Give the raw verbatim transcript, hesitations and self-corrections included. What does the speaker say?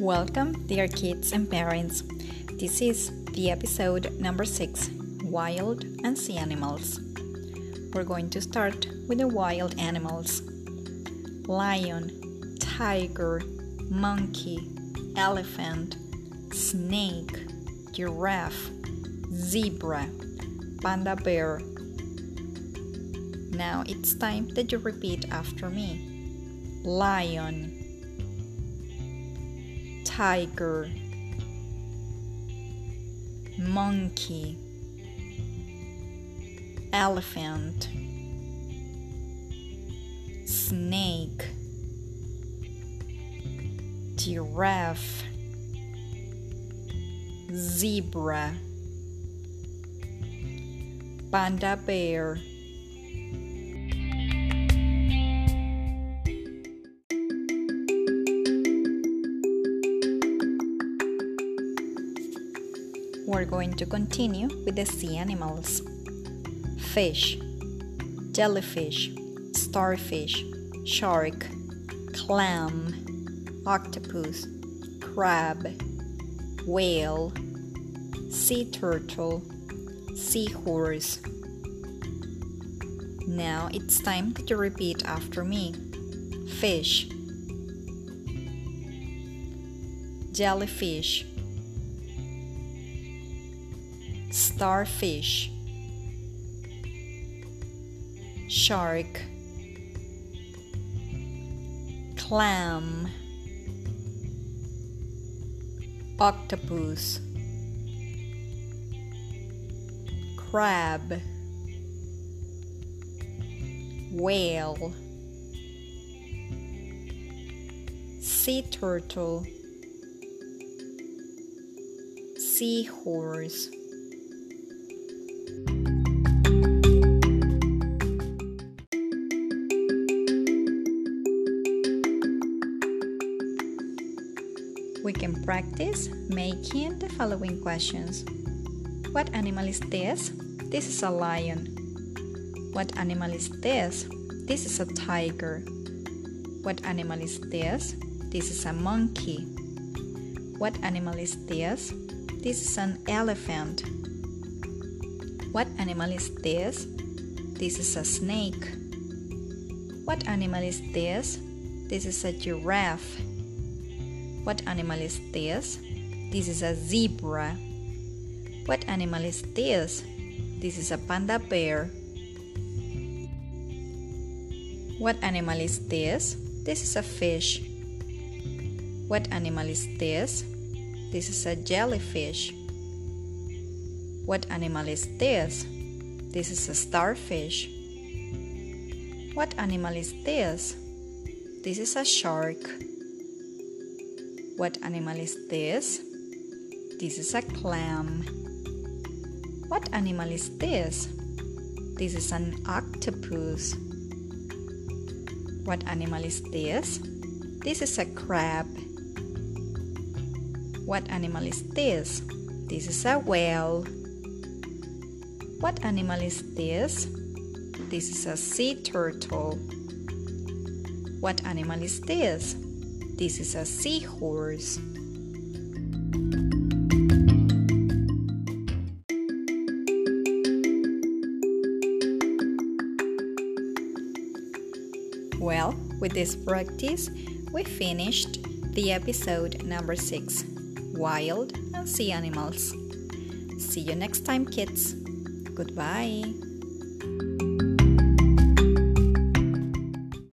Welcome, dear kids and parents. This is the episode number six, Wild and Sea Animals. We're going to start with the wild animals. Lion, tiger, monkey, elephant, snake, giraffe, zebra, panda bear. Now it's time that you repeat after me. Lion, tiger, monkey, elephant, snake, giraffe, zebra, panda bear. We're going to continue with the sea animals. Fish, jellyfish, starfish, shark, clam, octopus, crab, whale, sea turtle, seahorse. Now it's time to repeat after me. Fish, jellyfish, starfish, shark, clam, octopus, crab, whale, sea turtle, seahorse. We can practice making the following questions. What animal is this? This is a lion. What animal is this? This is a tiger. What animal is this? This is a monkey. What animal is this? This is an elephant. What animal is this? This is a snake. What animal is this? This is a giraffe. What animal is this? This is a zebra. What animal is this? This is a panda bear. What animal is this? This is a fish. What animal is this? This is a jellyfish. What animal is this? This is a starfish. What animal is this? This is a shark. What animal is this? This is a clam. What animal is this? This is an octopus. What animal is this? This is a crab. What animal is this? This is a whale. What animal is this? This is a sea turtle. What animal is this? This is a seahorse. Well, with this practice, we finished the episode number six, Wild and Sea Animals. See you next time, kids. Goodbye.